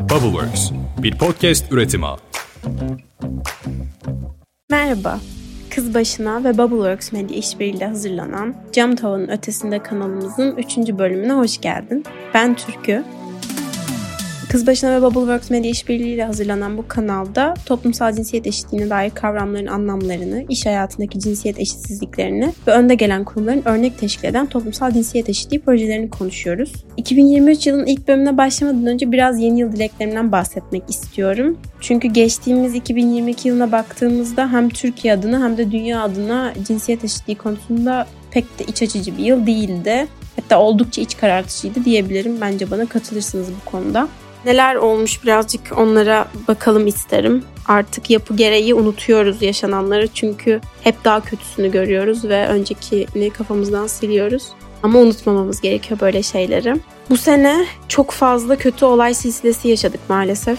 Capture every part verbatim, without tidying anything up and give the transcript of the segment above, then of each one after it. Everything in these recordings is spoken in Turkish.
Bubbleworks, bir podcast üretimi. Merhaba, Kız Başına ve Bubbleworks Medya işbirliğiyle hazırlanan Cam Tavanın Ötesinde kanalımızın üçüncü bölümüne hoş geldin. Ben Türkü. Kız Başına ve Bubbleworks Medya işbirliğiyle hazırlanan bu kanalda toplumsal cinsiyet eşitliğine dair kavramların anlamlarını, iş hayatındaki cinsiyet eşitsizliklerini ve önde gelen kurumların örnek teşkil eden toplumsal cinsiyet eşitliği projelerini konuşuyoruz. iki bin yirmi üç yılının ilk bölümüne başlamadan önce biraz yeni yıl dileklerimden bahsetmek istiyorum. Çünkü geçtiğimiz iki bin yirmi iki yılına baktığımızda hem Türkiye adına hem de dünya adına cinsiyet eşitliği konusunda pek de iç açıcı bir yıl değildi. Hatta oldukça iç karartıcıydı diyebilirim. Bence bana katılırsınız bu konuda. Neler olmuş birazcık onlara bakalım isterim. Artık yapı gereği unutuyoruz yaşananları çünkü hep daha kötüsünü görüyoruz ve öncekini kafamızdan siliyoruz. Ama unutmamamız gerekiyor böyle şeyleri. Bu sene çok fazla kötü olay silsilesi yaşadık maalesef.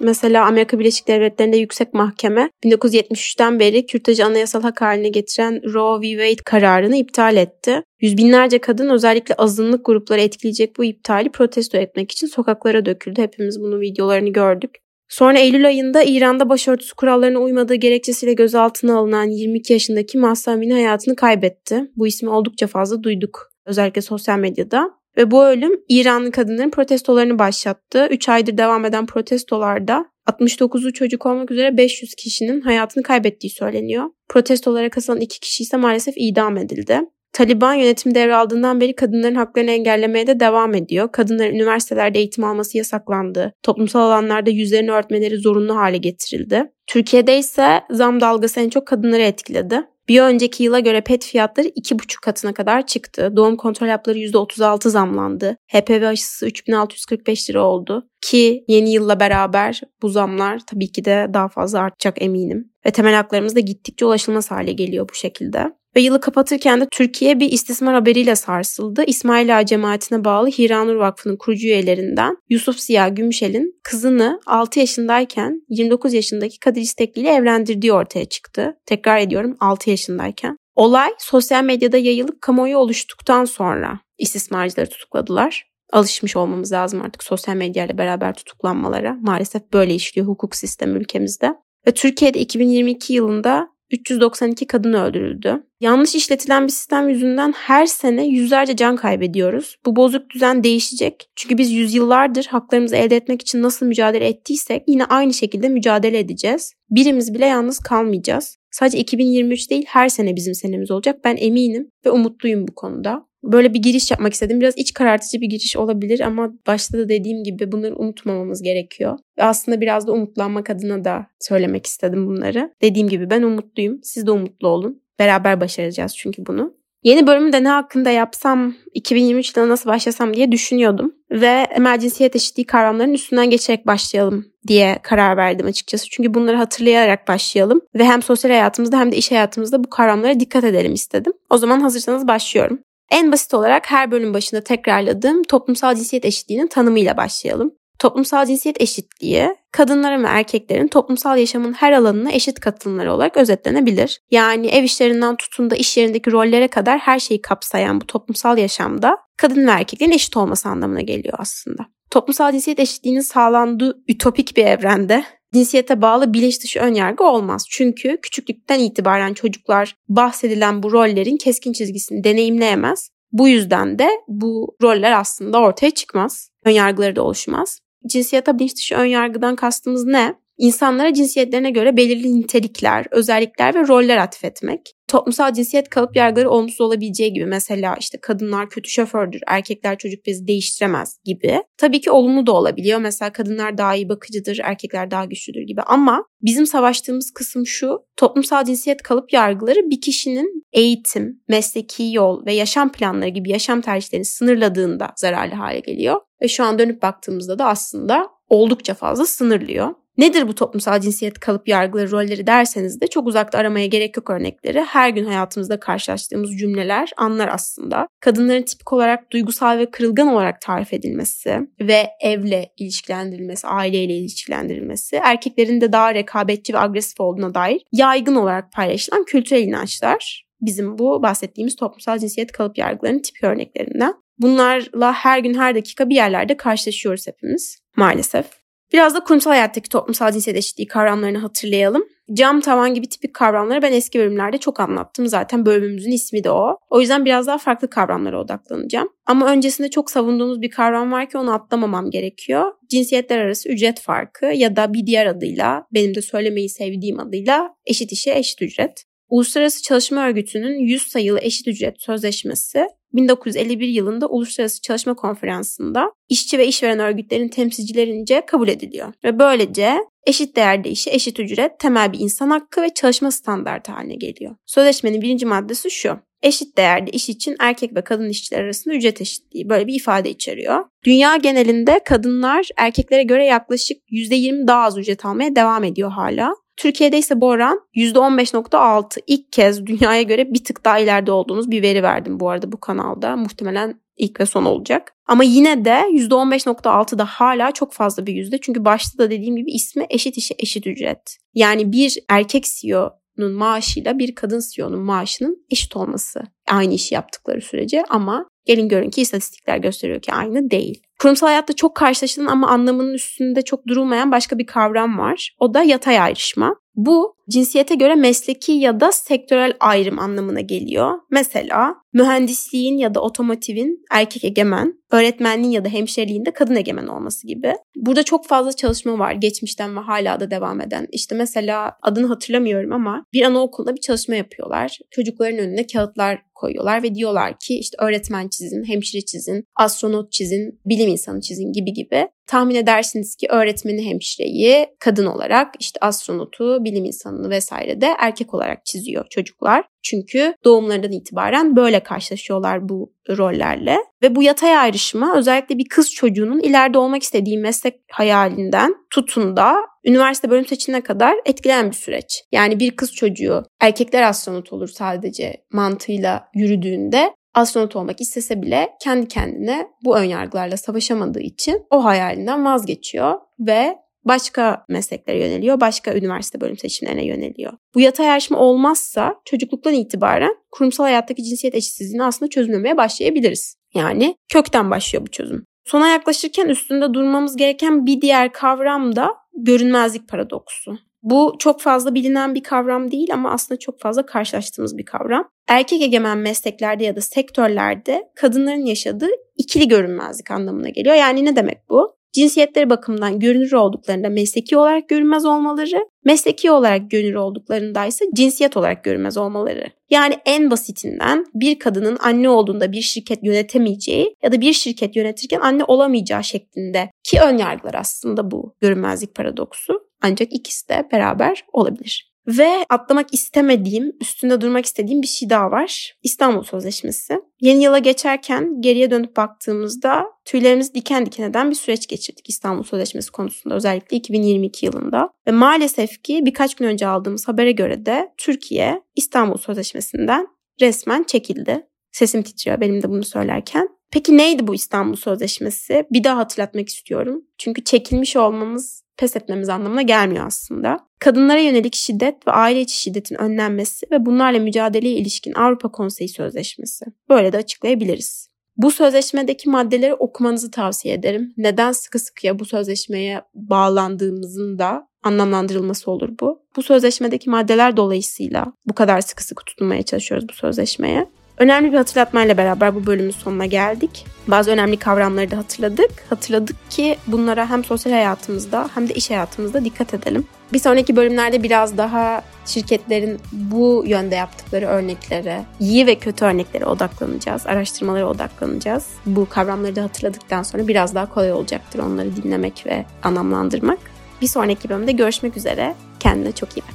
Mesela Amerika Birleşik Devletleri'nde yüksek mahkeme bin dokuz yüz yetmiş üçten beri kürtajı anayasal hak haline getiren Roe v. Wade kararını iptal etti. Yüz binlerce kadın özellikle azınlık grupları etkileyecek bu iptali protesto etmek için sokaklara döküldü. Hepimiz bunun videolarını gördük. Sonra Eylül ayında İran'da başörtüsü kurallarına uymadığı gerekçesiyle gözaltına alınan yirmi iki yaşındaki Mahsa Amini hayatını kaybetti. Bu ismi oldukça fazla duyduk özellikle sosyal medyada. Ve bu ölüm İranlı kadınların protestolarını başlattı. üç aydır devam eden protestolarda altmış dokuzu çocuk olmak üzere beş yüz kişinin hayatını kaybettiği söyleniyor. Protestolara katılan iki kişi ise maalesef idam edildi. Taliban yönetimi devraldığından beri kadınların haklarını engellemeye de devam ediyor. Kadınların üniversitelerde eğitim alması yasaklandı. Toplumsal alanlarda yüzlerini örtmeleri zorunlu hale getirildi. Türkiye'de ise zam dalgası en çok kadınları etkiledi. Bir önceki yıla göre pet fiyatları iki buçuk katına kadar çıktı. Doğum kontrol hapları yüzde otuz altı zamlandı. H P V aşısı üç bin altı yüz kırk beş lira oldu. Ki yeni yılla beraber bu zamlar tabii ki de daha fazla artacak eminim. Ve temel haklarımız da gittikçe ulaşılmaz hale geliyor bu şekilde. Ve yılı kapatırken de Türkiye bir istismar haberiyle sarsıldı. İsmail Ağa cemaatine bağlı Hiranur Vakfı'nın kurucu üyelerinden Yusuf Ziya Gümüşel'in kızını altı yaşındayken yirmi dokuz yaşındaki Kadir İstekli ile evlendirdiği ortaya çıktı. Tekrar ediyorum, altı yaşındayken. Olay sosyal medyada yayılıp kamuoyu oluştuktan sonra istismarcıları tutukladılar. Alışmış olmamız lazım artık sosyal medyayla beraber tutuklanmalara. Maalesef böyle işliyor hukuk sistemi ülkemizde. Ve Türkiye'de iki bin yirmi iki yılında üç yüz doksan iki kadın öldürüldü. Yanlış işletilen bir sistem yüzünden her sene yüzlerce can kaybediyoruz. Bu bozuk düzen değişecek. Çünkü biz yüzyıllardır haklarımızı elde etmek için nasıl mücadele ettiysek yine aynı şekilde mücadele edeceğiz. Birimiz bile yalnız kalmayacağız. Sadece iki bin yirmi üç değil, her sene bizim senemiz olacak. Ben eminim ve umutluyum bu konuda. Böyle bir giriş yapmak istedim. Biraz iç karartıcı bir giriş olabilir ama başta da dediğim gibi bunları unutmamamız gerekiyor. Ve aslında biraz da umutlanmak adına da söylemek istedim bunları. Dediğim gibi ben umutluyum. Siz de umutlu olun. Beraber başaracağız çünkü bunu. Yeni bölümü de ne hakkında yapsam, iki bin yirmi üç yılına nasıl başlasam diye düşünüyordum. Ve temel cinsiyet eşitliği kavramlarının üstünden geçerek başlayalım diye karar verdim açıkçası. Çünkü bunları hatırlayarak başlayalım. Ve hem sosyal hayatımızda hem de iş hayatımızda bu kavramlara dikkat edelim istedim. O zaman hazırsanız başlıyorum. En basit olarak her bölüm başında tekrarladığım toplumsal cinsiyet eşitliğinin tanımıyla başlayalım. Toplumsal cinsiyet eşitliği, kadınların ve erkeklerin toplumsal yaşamın her alanına eşit katılımları olarak özetlenebilir. Yani ev işlerinden tutun da iş yerindeki rollere kadar her şeyi kapsayan bu toplumsal yaşamda kadın ve erkeklerin eşit olması anlamına geliyor aslında. Toplumsal cinsiyet eşitliğinin sağlandığı ütopik bir evrende cinsiyete bağlı bilinç dışı önyargı olmaz. Çünkü küçüklükten itibaren çocuklar bahsedilen bu rollerin keskin çizgisini deneyimleyemez. Bu yüzden de bu roller aslında ortaya çıkmaz. Önyargıları da oluşmaz. Cinsiyete bilinç dışı önyargıdan kastımız ne? İnsanlara cinsiyetlerine göre belirli nitelikler, özellikler ve roller atfetmek. Toplumsal cinsiyet kalıp yargıları olumsuz olabileceği gibi, mesela işte kadınlar kötü şofördür, erkekler çocuk bezi değiştiremez gibi. Tabii ki olumlu da olabiliyor. Mesela kadınlar daha iyi bakıcıdır, erkekler daha güçlüdür gibi. Ama bizim savaştığımız kısım şu: toplumsal cinsiyet kalıp yargıları bir kişinin eğitim, mesleki yol ve yaşam planları gibi yaşam tercihlerini sınırladığında zararlı hale geliyor. Ve şu an dönüp baktığımızda da aslında oldukça fazla sınırlıyor. Nedir bu toplumsal cinsiyet kalıp yargıları, rolleri derseniz de çok uzakta aramaya gerek yok örnekleri. Her gün hayatımızda karşılaştığımız cümleler, anlar aslında. Kadınların tipik olarak duygusal ve kırılgan olarak tarif edilmesi ve evle ilişkilendirilmesi, aileyle ilişkilendirilmesi, erkeklerin de daha rekabetçi ve agresif olduğuna dair yaygın olarak paylaşılan kültürel inançlar bizim bu bahsettiğimiz toplumsal cinsiyet kalıp yargılarının tipi örneklerinden. Bunlarla her gün her dakika bir yerlerde karşılaşıyoruz hepimiz maalesef. Biraz da kurumsal hayattaki toplumsal cinsiyet eşitliği kavramlarını hatırlayalım. Cam tavan gibi tipik kavramları ben eski bölümlerde çok anlattım. Zaten bölümümüzün ismi de o. O yüzden biraz daha farklı kavramlara odaklanacağım. Ama öncesinde çok savunduğumuz bir kavram var ki onu atlamamam gerekiyor. Cinsiyetler arası ücret farkı ya da bir diğer adıyla, benim de söylemeyi sevdiğim adıyla, eşit işe eşit ücret. Uluslararası Çalışma Örgütü'nün yüz sayılı eşit ücret sözleşmesi bin dokuz yüz elli bir yılında Uluslararası Çalışma Konferansı'nda işçi ve işveren örgütlerin temsilcilerince kabul ediliyor. Ve böylece eşit değerde işe eşit ücret temel bir insan hakkı ve çalışma standartı haline geliyor. Sözleşmenin birinci maddesi şu: eşit değerde iş için erkek ve kadın işçiler arasında ücret eşitliği, böyle bir ifade içeriyor. Dünya genelinde kadınlar erkeklere göre yaklaşık yüzde yirmi daha az ücret almaya devam ediyor hala. Türkiye'de ise bu oran yüzde on beş virgül altı. İlk kez dünyaya göre bir tık daha ileride olduğumuz bir veri verdim bu arada bu kanalda. Muhtemelen ilk ve son olacak. Ama yine de yüzde on beş virgül altı da hala çok fazla bir yüzde. Çünkü başta da dediğim gibi ismi eşit işe eşit ücret. Yani bir erkek C E O'nun maaşıyla bir kadın C E O'nun maaşının eşit olması. Aynı işi yaptıkları sürece, ama gelin görün ki istatistikler gösteriyor ki aynı değil. Kurumsal hayatta çok karşılaşılan ama anlamının üstünde çok durulmayan başka bir kavram var. O da yatay ayrışma. Bu cinsiyete göre mesleki ya da sektörel ayrım anlamına geliyor. Mesela mühendisliğin ya da otomotivin erkek egemen, öğretmenliğin ya da hemşireliğin de kadın egemen olması gibi. Burada çok fazla çalışma var geçmişten ve hala da devam eden. İşte mesela adını hatırlamıyorum ama bir anaokulunda bir çalışma yapıyorlar. Çocukların önüne kağıtlar koyuyorlar ve diyorlar ki işte öğretmen çizin, hemşire çizin, astronot çizin, bilim insanı çizin gibi gibi. Tahmin edersiniz ki öğretmeni, hemşireyi kadın olarak, işte astronotu, bilim insanını vesaire de erkek olarak çiziyor çocuklar. Çünkü doğumlarından itibaren böyle karşılaşıyorlar bu rollerle. Ve bu yatay ayrışma özellikle bir kız çocuğunun ileride olmak istediği meslek hayalinden tutun da üniversite bölüm seçimine kadar etkileyen bir süreç. Yani bir kız çocuğu erkekler astronot olur sadece mantığıyla yürüdüğünde, astronot olmak istese bile kendi kendine bu önyargılarla savaşamadığı için o hayalinden vazgeçiyor ve başka mesleklere yöneliyor, başka üniversite bölüm seçimlerine yöneliyor. Bu yatay ayrışma olmazsa çocukluktan itibaren kurumsal hayattaki cinsiyet eşitsizliğini aslında çözümlemeye başlayabiliriz. Yani kökten başlıyor bu çözüm. Sona yaklaşırken üstünde durmamız gereken bir diğer kavram da görünmezlik paradoksu. Bu çok fazla bilinen bir kavram değil ama aslında çok fazla karşılaştığımız bir kavram. Erkek egemen mesleklerde ya da sektörlerde kadınların yaşadığı ikili görünmezlik anlamına geliyor. Yani ne demek bu? Cinsiyetleri bakımından görünür olduklarında mesleki olarak görünmez olmaları, mesleki olarak görünür olduklarında ise cinsiyet olarak görünmez olmaları. Yani en basitinden bir kadının anne olduğunda bir şirket yönetemeyeceği ya da bir şirket yönetirken anne olamayacağı şeklinde ki önyargılar aslında bu görünmezlik paradoksu. Ancak ikisi de beraber olabilir. Ve atlamak istemediğim, üstünde durmak istediğim bir şey daha var. İstanbul Sözleşmesi. Yeni yıla geçerken geriye dönüp baktığımızda tüylerimizi diken diken eden bir süreç geçirdik İstanbul Sözleşmesi konusunda, özellikle iki bin yirmi iki yılında. Ve maalesef ki birkaç gün önce aldığımız habere göre de Türkiye İstanbul Sözleşmesi'nden resmen çekildi. Sesim titriyor benim de bunu söylerken. Peki neydi bu İstanbul Sözleşmesi? Bir daha hatırlatmak istiyorum. Çünkü çekilmiş olmamız, pes etmemiz anlamına gelmiyor aslında. Kadınlara yönelik şiddet ve aile içi şiddetin önlenmesi ve bunlarla mücadeleye ilişkin Avrupa Konseyi Sözleşmesi. Böyle de açıklayabiliriz. Bu sözleşmedeki maddeleri okumanızı tavsiye ederim. Neden sıkı sıkıya bu sözleşmeye bağlandığımızın da anlamlandırılması olur bu. Bu sözleşmedeki maddeler dolayısıyla bu kadar sıkı sıkı tutunmaya çalışıyoruz bu sözleşmeye. Önemli bir hatırlatmayla beraber bu bölümün sonuna geldik. Bazı önemli kavramları da hatırladık. Hatırladık ki bunlara hem sosyal hayatımızda hem de iş hayatımızda dikkat edelim. Bir sonraki bölümlerde biraz daha şirketlerin bu yönde yaptıkları örneklere, iyi ve kötü örneklere odaklanacağız, araştırmalara odaklanacağız. Bu kavramları da hatırladıktan sonra biraz daha kolay olacaktır onları dinlemek ve anlamlandırmak. Bir sonraki bölümde görüşmek üzere. Kendine çok iyi bak.